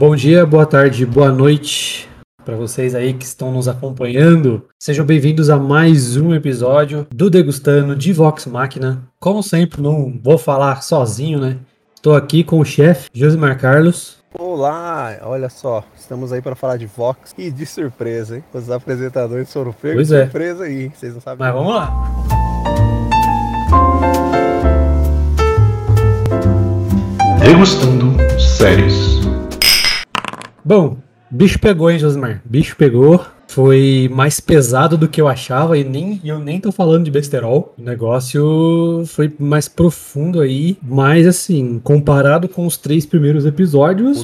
Bom dia, boa tarde, boa noite para vocês aí que estão nos acompanhando. Sejam bem-vindos a mais um episódio do Degustando de Vox Machina. Como sempre, não vou falar sozinho, né? Estou aqui com o chefe, Josimar Carlos. Olá, olha só, estamos aí para falar de Vox e de surpresa, hein? Os apresentadores foram pegos de surpresa aí, hein? Vocês não sabem. Mas vamos lá. Degustando séries. Bom, bicho pegou, hein, Josimar? Bicho pegou. Foi mais pesado do que eu achava e eu nem tô falando de besterol. O negócio foi mais profundo aí, mas assim, comparado com os 3 primeiros episódios...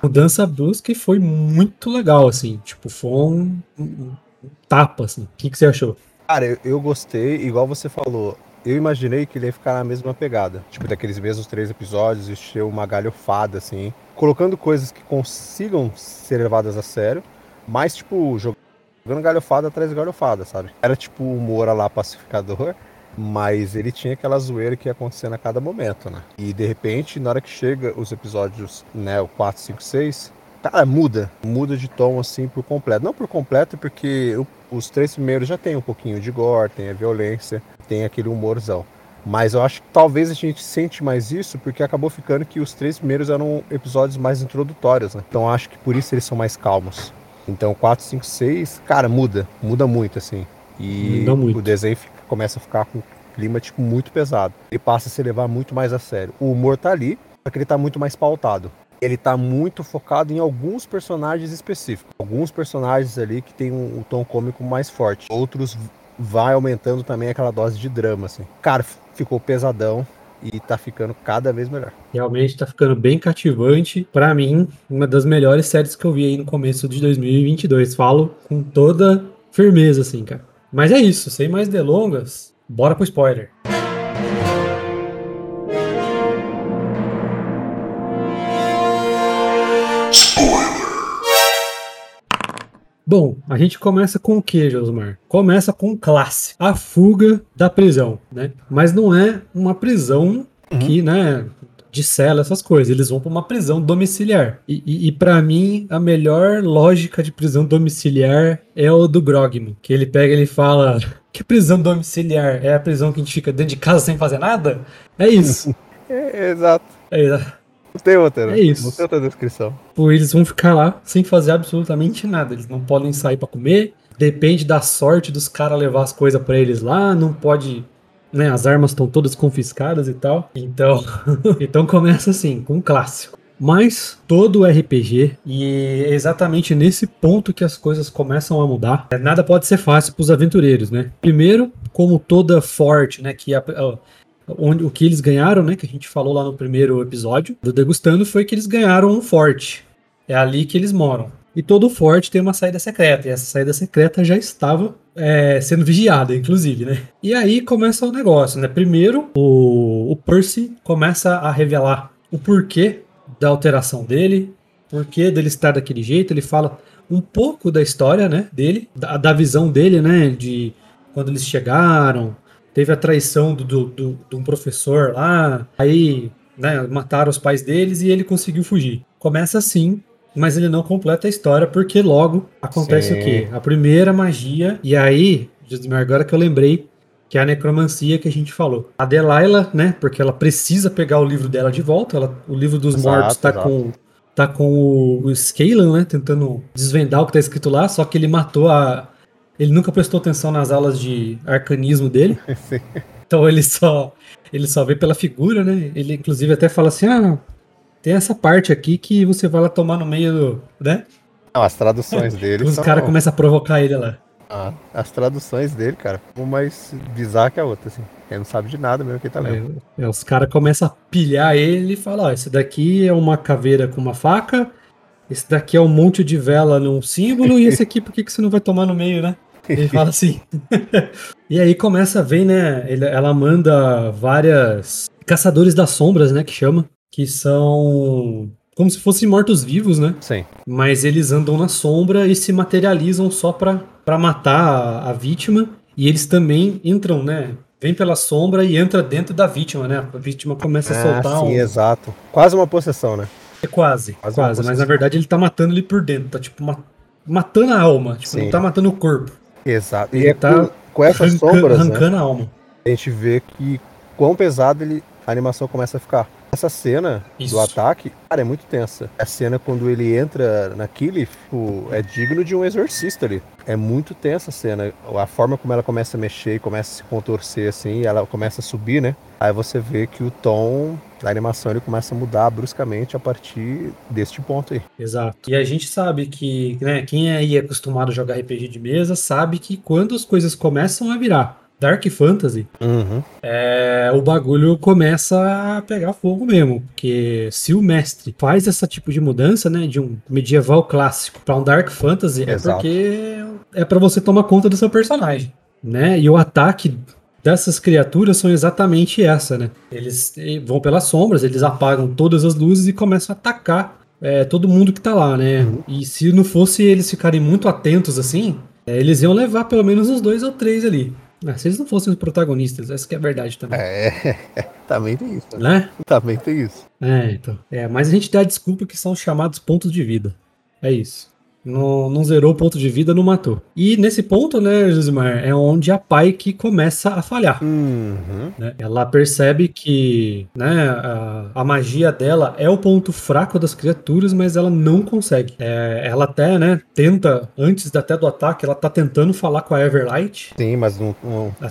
Mudança brusca e foi muito legal, assim. Tipo, foi um tapa, assim. O que você achou? Cara, eu gostei, igual você falou... Eu imaginei que ele ia ficar na mesma pegada. Tipo, daqueles mesmos 3 episódios, encher uma galhofada, assim. Colocando coisas que consigam ser levadas a sério, mas, tipo, jogando galhofada atrás de galhofada, sabe? Era, tipo, humor lá pacificador, mas ele tinha aquela zoeira que ia acontecendo a cada momento, né? E, de repente, na hora que chega os episódios, né, o 4, 5, 6... Cara, muda de tom, assim, por completo. Não por completo, porque os 3 primeiros já tem um pouquinho de gore, tem a violência, tem aquele humorzão. Mas eu acho que talvez a gente sente mais isso, porque acabou ficando que os 3 primeiros eram episódios mais introdutórios, né? Então acho que por isso eles são mais calmos. Então 4, 5, 6, cara, muda muito, assim. E muito. O desenho começa a ficar com um clima, tipo, muito pesado. Ele passa a se levar muito mais a sério. O humor tá ali, só que ele tá muito mais pautado. Ele tá muito focado em alguns personagens específicos. Alguns personagens ali que tem um tom cômico mais forte. Outros vai aumentando também aquela dose de drama, assim. Cara, ficou pesadão e tá ficando cada vez melhor. Realmente tá ficando bem cativante. Pra mim, uma das melhores séries que eu vi aí no começo de 2022. Falo com toda firmeza, assim, cara. Mas é isso, sem mais delongas, bora pro spoiler. Bom, a gente começa com o que, Josimar? Começa com um clássico, a fuga da prisão, né? Mas não é uma prisão que, né, de cela, essas coisas. Eles vão para uma prisão domiciliar. E para mim, a melhor lógica de prisão domiciliar é o do Grogman, que ele pega e ele fala, que prisão domiciliar? É a prisão que a gente fica dentro de casa sem fazer nada? É isso. Exato. É exato. É isso. Não tem descrição. Pô, eles vão ficar lá sem fazer absolutamente nada. Eles não podem sair pra comer. Depende da sorte dos caras levar as coisas pra eles lá. Não pode... Né, as armas estão todas confiscadas e tal. Então, então começa assim, com um clássico. Mas todo RPG, e é exatamente nesse ponto que as coisas começam a mudar. Nada pode ser fácil pros aventureiros, né? Primeiro, como toda forte, né? Que a... O que eles ganharam, né, que a gente falou lá no primeiro episódio do Degustando, foi que eles ganharam um forte. É ali que eles moram. E todo forte tem uma saída secreta. E essa saída secreta já estava sendo vigiada, inclusive, né? E aí começa o negócio, né? Primeiro, o Percy começa a revelar o porquê da alteração dele, porquê dele estar daquele jeito. Ele fala um pouco da história, né, dele, da visão dele, né, de quando eles chegaram... Teve a traição de um professor lá, aí, né, mataram os pais deles e ele conseguiu fugir. Começa assim, mas ele não completa a história, porque logo acontece o quê? A primeira magia, e aí, agora que eu lembrei, que é a necromancia que a gente falou. A Delilah, né, porque ela precisa pegar o livro dela de volta, o livro dos mortos tá com o Scanlan, né, tentando desvendar o que tá escrito lá, só que ele matou a... Ele nunca prestou atenção nas aulas de arcanismo dele. Sim. Então ele só vê pela figura, né? Ele inclusive até fala assim, tem essa parte aqui que você vai lá tomar no meio do... Né? Não, as traduções dele... Os caras começam a provocar ele lá. Ah, as traduções dele, cara, uma mais bizarra que a outra, assim. Ele não sabe de nada mesmo que ele tá lendo. Os caras começam a pilhar ele e falam, esse daqui é uma caveira com uma faca, esse daqui é um monte de vela num símbolo, e esse aqui, por que você não vai tomar no meio, né? Ele fala assim. E aí começa a ver, né? Ela manda várias caçadores das sombras, né? Que chama. Que são como se fossem mortos-vivos, né? Sim. Mas eles andam na sombra e se materializam só pra matar a vítima. E eles também entram, né? Vem pela sombra e entra dentro da vítima, né? A vítima começa a soltar. Sim, exato. Quase uma possessão, né? É quase, mas na verdade ele tá matando ele por dentro, tá tipo matando a alma, tipo, não tá matando o corpo. Exato, ele tá com essas sombras, arrancando, né, a alma. A gente vê que quão pesado a animação começa a ficar. Essa cena do ataque, cara, é muito tensa. A cena quando ele entra na Caliph, tipo, é digno de um exorcista ali. É muito tensa a cena. A forma como ela começa a mexer e começa a se contorcer assim, ela começa a subir, né? Aí você vê que o tom da animação ele começa a mudar bruscamente a partir deste ponto aí. Exato. E a gente sabe que, né, quem aí é acostumado a jogar RPG de mesa sabe que quando as coisas começam a virar Dark Fantasy, o bagulho começa a pegar fogo mesmo, porque se o mestre faz essa tipo de mudança, né, de um medieval clássico para um Dark Fantasy, exato, é porque é para você tomar conta do seu personagem, né, e o ataque dessas criaturas são exatamente essa, né, eles vão pelas sombras, eles apagam todas as luzes e começam a atacar todo mundo que tá lá, né, e se não fosse eles ficarem muito atentos assim, eles iam levar pelo menos uns 2 ou 3 ali. Se eles não fossem os protagonistas, essa que é a verdade também. Também tem isso. Né? Também tem isso. Então. Mas a gente dá a desculpa que são chamados pontos de vida. É isso. Não zerou o ponto de vida, não matou. E nesse ponto, né, Josimar, é onde a Pyke começa a falhar. Né? Ela percebe que, né, a magia dela é o ponto fraco das criaturas, mas ela não consegue. Ela até, né, tenta, antes até do ataque, ela tá tentando falar com a Everlight. Sim, mas não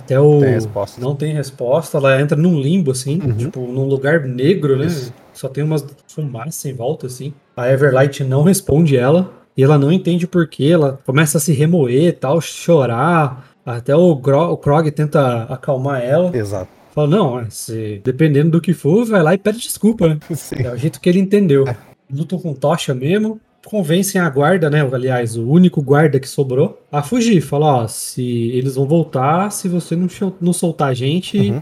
tem resposta. Não tem resposta, ela entra num limbo, assim, tipo, num lugar negro, né? Isso. Só tem umas fumaças em volta, assim. A Everlight não responde ela. E ela não entende por quê, ela começa a se remoer e tal, chorar. Até o Krog tenta acalmar ela. Exato. Fala, não, se dependendo do que for, vai lá e pede desculpa, né? Sim. É o jeito que ele entendeu. Lutam com tocha mesmo, convencem a guarda, né? Aliás, o único guarda que sobrou a fugir. Fala, ó, se eles vão voltar, se você não soltar a gente...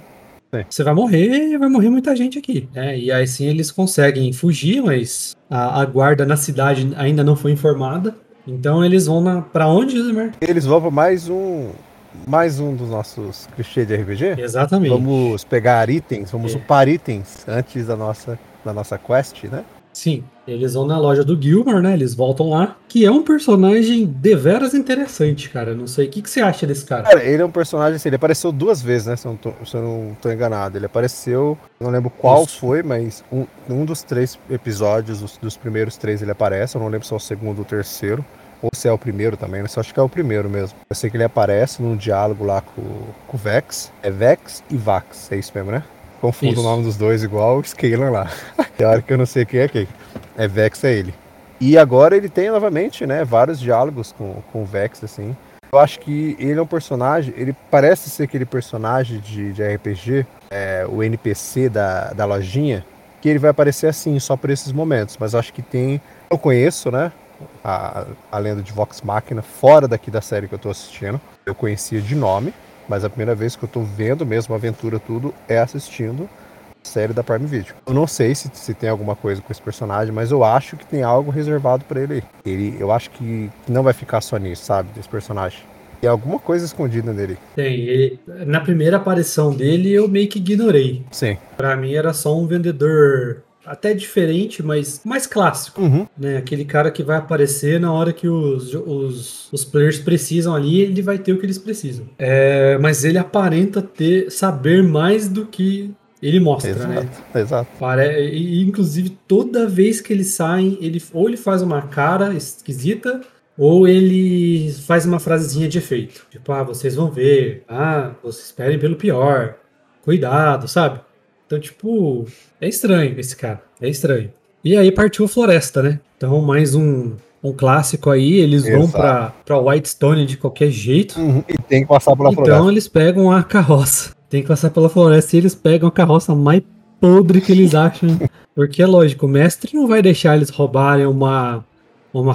Você vai morrer muita gente aqui. E aí sim eles conseguem fugir, mas a guarda na cidade ainda não foi informada. Então eles vão pra onde, Zimmer? Eles vão pra mais um dos nossos clichês de RPG. Exatamente. Vamos pegar itens, vamos upar itens antes da nossa quest, né? Sim, eles vão na loja do Gilmore, né? Eles voltam lá, que é um personagem deveras interessante, cara. Não sei, o que você acha desse cara? Cara, ele é um personagem assim, ele apareceu 2 vezes, né? Se eu não tô enganado. Ele apareceu, não lembro qual foi, mas um dos 3 episódios, dos primeiros 3 ele aparece. Eu não lembro se é o segundo ou o terceiro, ou se é o primeiro também, mas eu acho que é o primeiro mesmo. Eu sei que ele aparece num diálogo lá com o Vex. É Vex e Vax, é isso mesmo, né? Confundo o nome dos dois igual o Scanlan lá. Tem hora que eu não sei quem é quem. É Vex, é ele. E agora ele tem novamente, né, vários diálogos com o Vex, assim. Eu acho que ele é um personagem, ele parece ser aquele personagem de RPG, o NPC da lojinha, que ele vai aparecer assim, só por esses momentos. Mas eu acho que tem... Eu conheço, né, a lenda de Vox Machina, fora daqui da série que eu tô assistindo. Eu conhecia de nome. Mas a primeira vez que eu tô vendo mesmo a aventura tudo é assistindo a série da Prime Video. Eu não sei se tem alguma coisa com esse personagem, mas eu acho que tem algo reservado pra ele aí. Eu acho que não vai ficar só nisso, sabe? Desse personagem. Tem alguma coisa escondida nele. Tem. Na primeira aparição dele, eu meio que ignorei. Sim. Pra mim era só um vendedor... Até diferente, mas mais clássico, né? Aquele cara que vai aparecer na hora que os players precisam ali, ele vai ter o que eles precisam. Mas ele aparenta saber mais do que ele mostra, exato, né? Exato. Inclusive, toda vez que eles saem, ele faz uma cara esquisita, ou ele faz uma frasezinha de efeito. Tipo, vocês vão ver, vocês esperem pelo pior, cuidado, sabe? Então, tipo, é estranho esse cara, é estranho. E aí partiu Floresta, né? Então, mais um clássico aí, eles vão pra Whitestone de qualquer jeito. E tem que passar pela floresta. Então, eles pegam a carroça. Tem que passar pela floresta e eles pegam a carroça mais podre que eles acham. Porque, é lógico, o mestre não vai deixar eles roubarem uma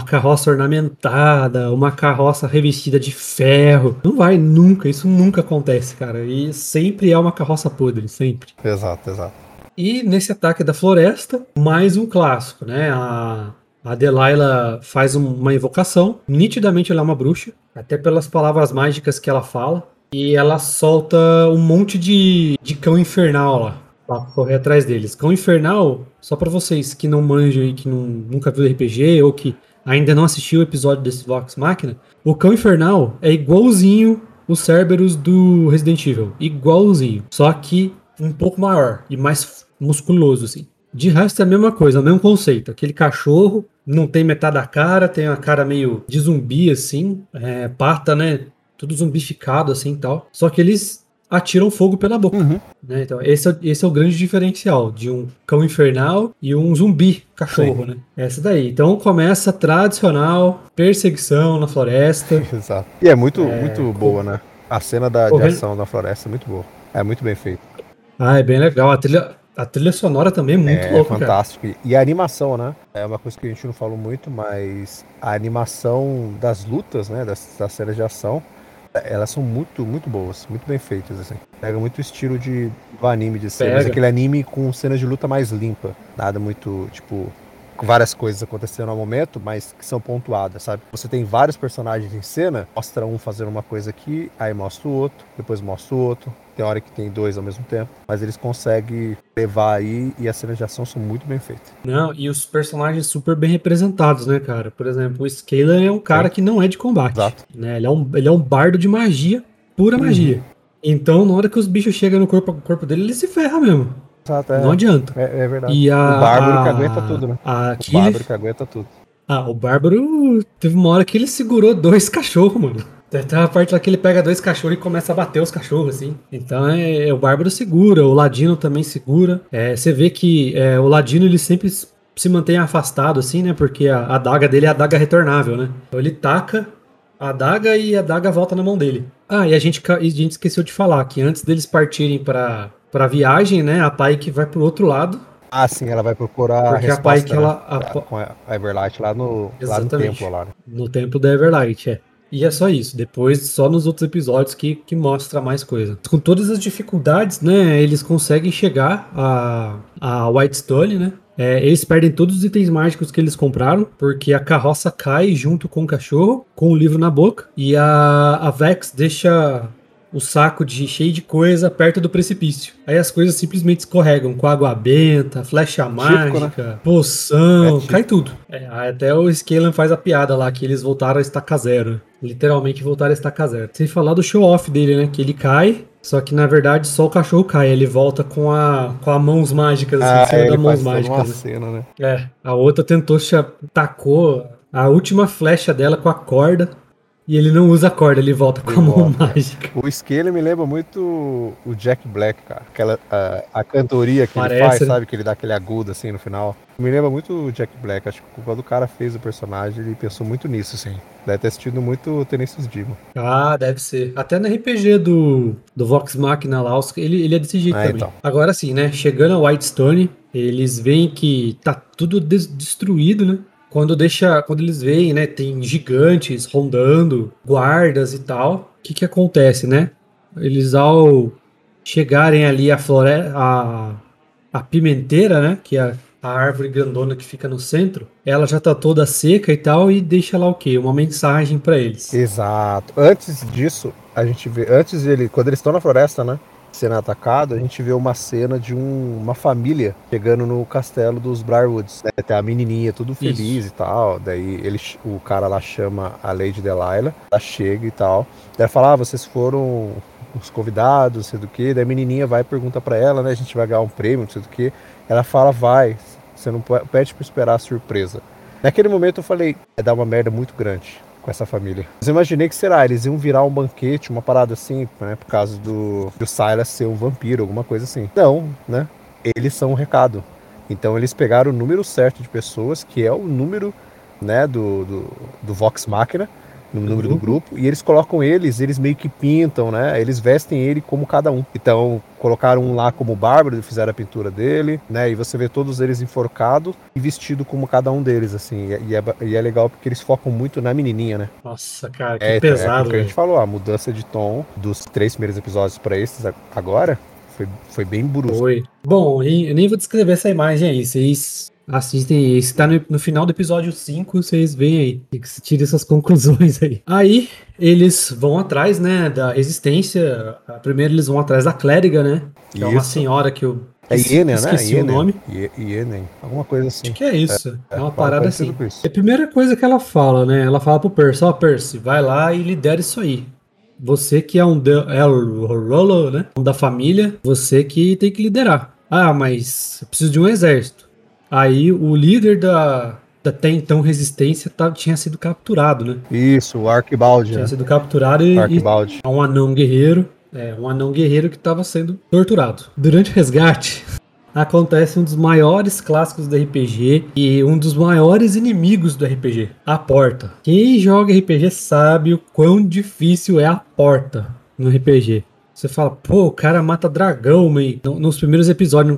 carroça ornamentada, uma carroça revestida de ferro. Não vai nunca, isso nunca acontece, cara. E sempre é uma carroça podre, sempre. Exato, exato. E nesse ataque da floresta, mais um clássico, né? A Delilah faz uma invocação, nitidamente ela é uma bruxa, até pelas palavras mágicas que ela fala, e ela solta um monte de cão infernal lá. Pra correr atrás deles. Cão Infernal, só pra vocês que não manjam e que nunca viu RPG ou que ainda não assistiu o episódio desse Vox Machina, o Cão Infernal é igualzinho o Cerberus do Resident Evil. Igualzinho. Só que um pouco maior e mais musculoso, assim. De resto é a mesma coisa, é o mesmo conceito. Aquele cachorro não tem metade da cara, tem uma cara meio de zumbi, assim. É, pata, né? Tudo zumbificado, assim e tal. Só que eles atiram fogo pela boca. Uhum. Né? Então, esse é o grande diferencial de um cão infernal e um zumbi cachorro, sim, né? Essa daí. Então começa tradicional, perseguição na floresta. Exato. E é muito boa, né? A cena de ação na floresta é muito boa. É muito bem feito. Ah, é bem legal. A trilha sonora também é muito louca, fantástico. Cara. E a animação, né? É uma coisa que a gente não falou muito, mas a animação das lutas, né? Das cenas de ação, elas são muito, muito boas, muito bem feitas, assim. Pega muito estilo do anime de cenas, aquele anime com cenas de luta mais limpa. Nada muito, tipo, várias coisas acontecendo ao momento, mas que são pontuadas, sabe? Você tem vários personagens em cena, mostra um fazendo uma coisa aqui, aí mostra o outro, depois mostra o outro. Tem hora que tem dois ao mesmo tempo, mas eles conseguem levar aí e as cenas de ação são muito bem feitas. Não, e os personagens super bem representados, né, cara? Por exemplo, o Scanlan é um cara que não é de combate. Exato. Né? Ele é um bardo de magia, pura magia. Então, na hora que os bichos chegam no corpo dele, ele se ferra mesmo. Exato, não adianta. É verdade. E o bárbaro que aguenta tudo, né? O bárbaro que aguenta tudo. Ah, o bárbaro teve uma hora que ele segurou 2 cachorros, mano. Tem uma parte lá que ele pega 2 cachorros e começa a bater os cachorros, assim. Então, o Bárbaro segura, o Ladino também segura. Você vê que o Ladino, ele sempre se mantém afastado, assim, né? Porque a adaga dele é a adaga retornável, né? Então, ele taca a adaga e a adaga volta na mão dele. Ah, e a gente esqueceu de falar que antes deles partirem pra viagem, né? A Pyke vai pro outro lado. Ah, sim, ela vai procurar porque a resposta, a Everlight lá no templo. Lá, né? No templo da Everlight, E é só isso, depois só nos outros episódios que mostra mais coisa. Com todas as dificuldades, né, eles conseguem chegar a Whitestone, né? Eles perdem todos os itens mágicos que eles compraram, porque a carroça cai junto com o cachorro, com o livro na boca, e a Vex deixa o saco cheio de coisa perto do precipício. Aí as coisas simplesmente escorregam com água benta, flecha mágica, né? Poção, cai tudo. Até o Scanlan faz a piada lá, que eles voltaram a estaca zero. Literalmente voltaram a estaca zero. Sem falar do show-off dele, né? Que ele cai, só que na verdade só o cachorro cai. Ele volta com a mãos mágicas, em cima da mãos mágicas. Né? Cena, né? A outra tacou a última flecha dela com a corda. E ele não usa a corda, ele volta com a mão mágica. O Scanlan me lembra muito o Jack Black, cara. Aquela, a cantoria que ele faz, né? Sabe? Que ele dá aquele agudo, assim, no final. Me lembra muito o Jack Black. Acho que quando o cara fez o personagem, ele pensou muito nisso, assim. Deve ter assistido muito o Tenacious D. Ah, deve ser. Até no RPG do Vox Machina lá, ele é desse jeito também. Então. Agora sim, né? Chegando a Whitestone, eles veem que tá tudo destruído, né? Quando eles veem, né, tem gigantes rondando, guardas e tal, o que acontece, né? Eles, ao chegarem ali à floresta, a pimenteira, né, que é a árvore grandona que fica no centro, ela já tá toda seca e tal, e deixa lá o quê? Uma mensagem pra eles. Exato. Antes disso, a gente vê, quando eles estão na floresta, né, sendo atacado, a gente vê uma cena de uma família chegando no castelo dos Briarwoods, né? Tem a menininha tudo feliz e tal, daí o cara lá chama a Lady Delilah, ela chega e tal, daí ela fala, vocês foram os convidados, não sei do que, daí a menininha vai e pergunta pra ela, né, a gente vai ganhar um prêmio, não sei do que, ela fala, vai, você não pede pra esperar a surpresa. Naquele momento eu falei, vai dar uma merda muito grande com essa família. Eu imaginei que, será, eles iam virar um banquete, uma parada assim, né, por causa do Silas ser um vampiro, alguma coisa assim. Não, né? Eles são um recado. Então eles pegaram o número certo de pessoas, que é o número, né, do Vox Machina, no número do grupo, e eles colocam eles meio que pintam, né? Eles vestem ele como cada um. Então, colocaram um lá como bárbaro, fizeram a pintura dele, né? E você vê todos eles enforcados e vestido como cada um deles, assim. E é legal porque eles focam muito na menininha, né? Nossa, cara, que pesado. É o que a gente falou, a mudança de tom dos 3 primeiros episódios para esses agora foi bem brusco. Foi. Bom, eu nem vou descrever essa imagem aí, vocês assistem aí, se tá no final do episódio 5, vocês veem aí, tem que se tirar essas conclusões aí. Aí, eles vão atrás, né, da resistência, primeiro eles vão atrás da clériga, né, que é uma senhora que o É Ienen, né? Esqueci o nome. Ienen, alguma coisa assim. Acho que é isso. É uma parada assim. É a primeira coisa que ela fala, né? Ela fala pro Percy, ó, Percy, vai lá e lidera isso aí. Você que é o Rolo, né? Um da família, você que tem que liderar. Ah, mas eu preciso de um exército. Aí o líder da até então resistência tinha sido capturado, né? Isso, o Archibald. Tinha sido capturado e um anão guerreiro. É, um anão guerreiro que estava sendo torturado. Durante o resgate, acontece um dos maiores clássicos do RPG e um dos maiores inimigos do RPG, a porta. Quem joga RPG sabe o quão difícil é a porta no RPG. Você fala, pô, o cara mata dragão, man. Nos primeiros episódios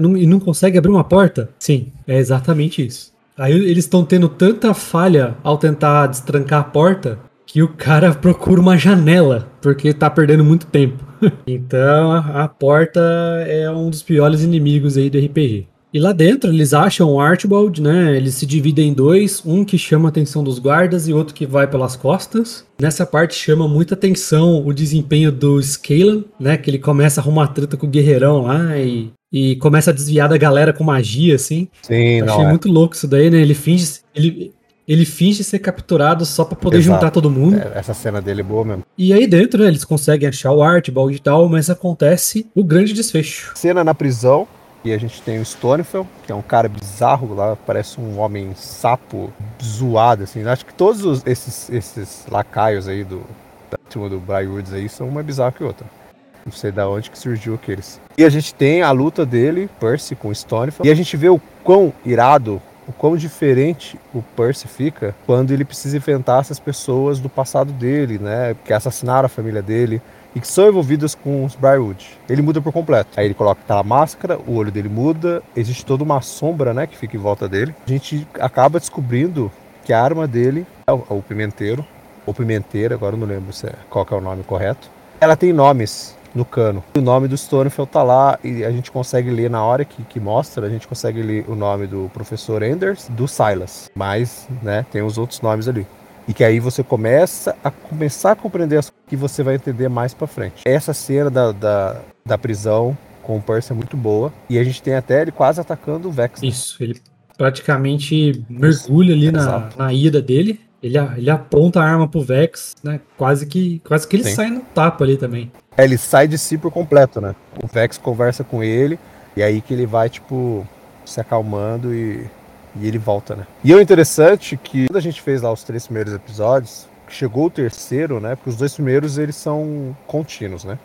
não consegue abrir uma porta? Sim, é exatamente isso. Aí eles estão tendo tanta falha ao tentar destrancar a porta que o cara procura uma janela, porque tá perdendo muito tempo. Então a porta é um dos piores inimigos aí do RPG. E lá dentro eles acham o Archibald, né? Eles se dividem em dois, um que chama a atenção dos guardas e outro que vai pelas costas. Nessa parte chama muita atenção o desempenho do Scanlan, né? Que ele começa a arrumar treta com o guerreirão lá e começa a desviar da galera com magia, assim. Sim, achei muito louco isso daí, né? Ele finge ser capturado só pra poder juntar todo mundo. É, essa cena dele é boa mesmo. E aí dentro, né, eles conseguem achar o Archibald e tal, mas acontece o grande desfecho. Cena na prisão, e a gente tem o Stonefell, que é um cara bizarro lá, parece um homem sapo zoado, assim. Acho que todos esses lacaios aí da turma do Briarwoods aí são mais bizarros que outra. Não sei da onde que surgiu aqueles. E a gente tem a luta dele, Percy, com o Stonefell, e a gente vê o quão irado, o quão diferente o Percy fica quando ele precisa enfrentar essas pessoas do passado dele, né? Que assassinaram a família dele e que são envolvidas com os Briarwood. Ele muda por completo. Aí ele coloca aquela máscara, o olho dele muda, existe toda uma sombra, né? Que fica em volta dele. A gente acaba descobrindo que a arma dele é o Pimenteiro, ou Pimenteira, agora eu não lembro qual que é o nome correto. Ela tem nomes no cano. O nome do Stonefell tá lá e a gente consegue ler na hora que mostra, a gente consegue ler o nome do Professor Enders, do Silas, mas, né, tem os outros nomes ali. E que aí você começa a compreender as coisas que você vai entender mais pra frente. Essa cena da prisão com o Percy é muito boa e a gente tem até ele quase atacando o Vex. Isso, ele praticamente mergulha ali na ida dele. Ele aponta a arma pro Vex, né? Quase que ele sai no tapa ali também. É, ele sai de si por completo, né? O Vex conversa com ele, e aí que ele vai, tipo, se acalmando e ele volta, né? E o interessante que quando a gente fez lá os 3 primeiros episódios, chegou o 3º, né? Porque os 2 primeiros, eles são contínuos, né?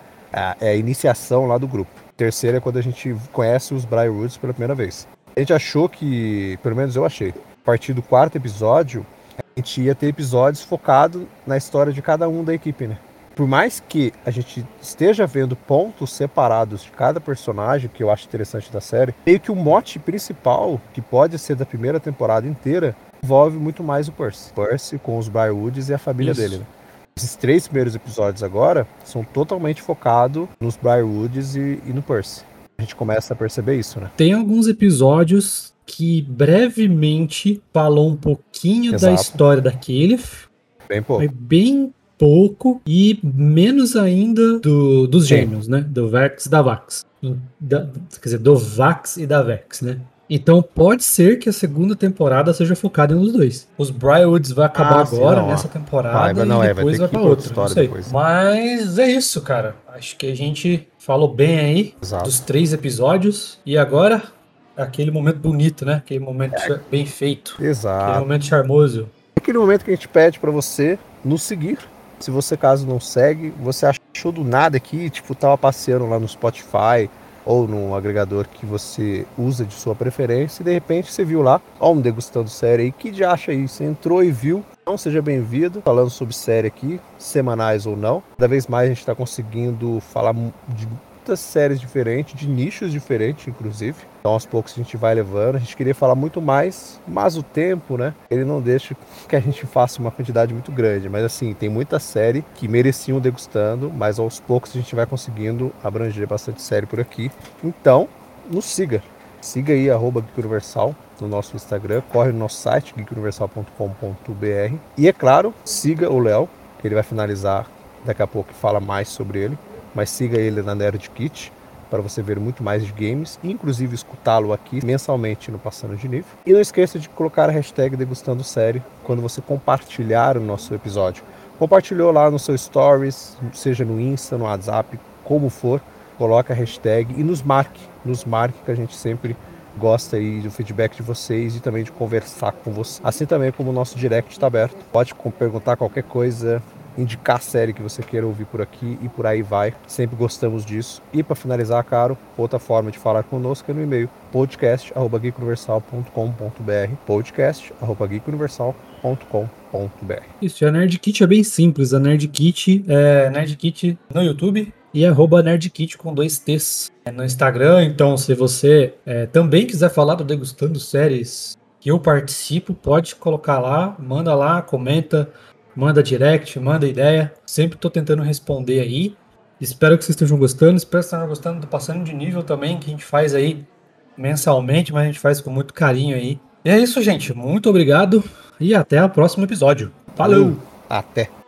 É a iniciação lá do grupo. O 3º é quando a gente conhece os Briarwoods pela primeira vez. A gente achou que, pelo menos eu achei, a partir do 4º episódio, a gente ia ter episódios focados na história de cada um da equipe, né? Por mais que a gente esteja vendo pontos separados de cada personagem, que eu acho interessante da série, meio que o mote principal, que pode ser da primeira temporada inteira, envolve muito mais o Percy. Percy com os Briarwoods e a família dele, né? Esses 3 primeiros episódios agora são totalmente focados nos Briarwoods e no Percy. A gente começa a perceber isso, né? Tem alguns episódios que brevemente falam um pouquinho da história da Caliph. Bem pouco. É bem pouco e menos ainda dos gêmeos, né? Do Vex e da Vax. Quer dizer, do Vax e da Vex, né? Então pode ser que a segunda temporada seja focada em um dos dois. Os Briarwoods vai acabar agora, nessa temporada, e depois vai pra outra. Não sei. Depois, né? Mas é isso, cara. Acho que a gente falou bem aí dos 3 episódios. E agora, aquele momento bonito, né? Aquele momento bem feito. Exato. Aquele momento charmoso. Aquele momento que a gente pede pra você nos seguir. Se você, caso não segue, você achou do nada aqui, tipo, tava passeando lá no Spotify ou num agregador que você usa de sua preferência e de repente você viu lá, ó, um degustando série aí, que já acha aí, você entrou e viu, então seja bem-vindo, falando sobre série aqui, semanais ou não. Cada vez mais a gente tá conseguindo falar de muitas séries diferentes, de nichos diferentes, inclusive. Então aos poucos a gente vai levando, a gente queria falar muito mais, mas o tempo, né, ele não deixa que a gente faça uma quantidade muito grande, mas assim, tem muita série que mereciam degustando, mas aos poucos a gente vai conseguindo abranger bastante série por aqui, então nos siga aí, @geekuniversal no nosso Instagram, corre no nosso site, geekuniversal.com.br e é claro, siga o Léo, ele vai finalizar daqui a pouco e fala mais sobre ele, mas siga ele na Nerd Kit. para você ver muito mais de games, inclusive escutá-lo aqui mensalmente no Passando de Nível. E não esqueça de colocar a hashtag Degustando Série quando você compartilhar o nosso episódio. Compartilhou lá no seu Stories, seja no Insta, no WhatsApp, como for, coloca a hashtag e nos marque que a gente sempre gosta aí do feedback de vocês e também de conversar com vocês. Assim também como o nosso direct está aberto, pode perguntar qualquer coisa, indicar a série que você queira ouvir por aqui e por aí vai, sempre gostamos disso. E para finalizar, claro, outra forma de falar conosco é no e-mail podcast@geekuniversal.com.br podcast@geekuniversal.com.br. Isso, e a Nerd Kit é bem simples, a Nerd Kit é Nerd Kit no YouTube e @nerdkit com 2 T's no Instagram. Então se você também quiser falar do Degustando Séries que eu participo, pode colocar lá, manda lá, comenta, manda direct, manda ideia. Sempre tô tentando responder aí. Espero que vocês estejam gostando. Espero que vocês estejam gostando do Passando de Nível também, que a gente faz aí mensalmente, mas a gente faz com muito carinho aí. E é isso, gente. Muito obrigado e até o próximo episódio. Valeu! Até!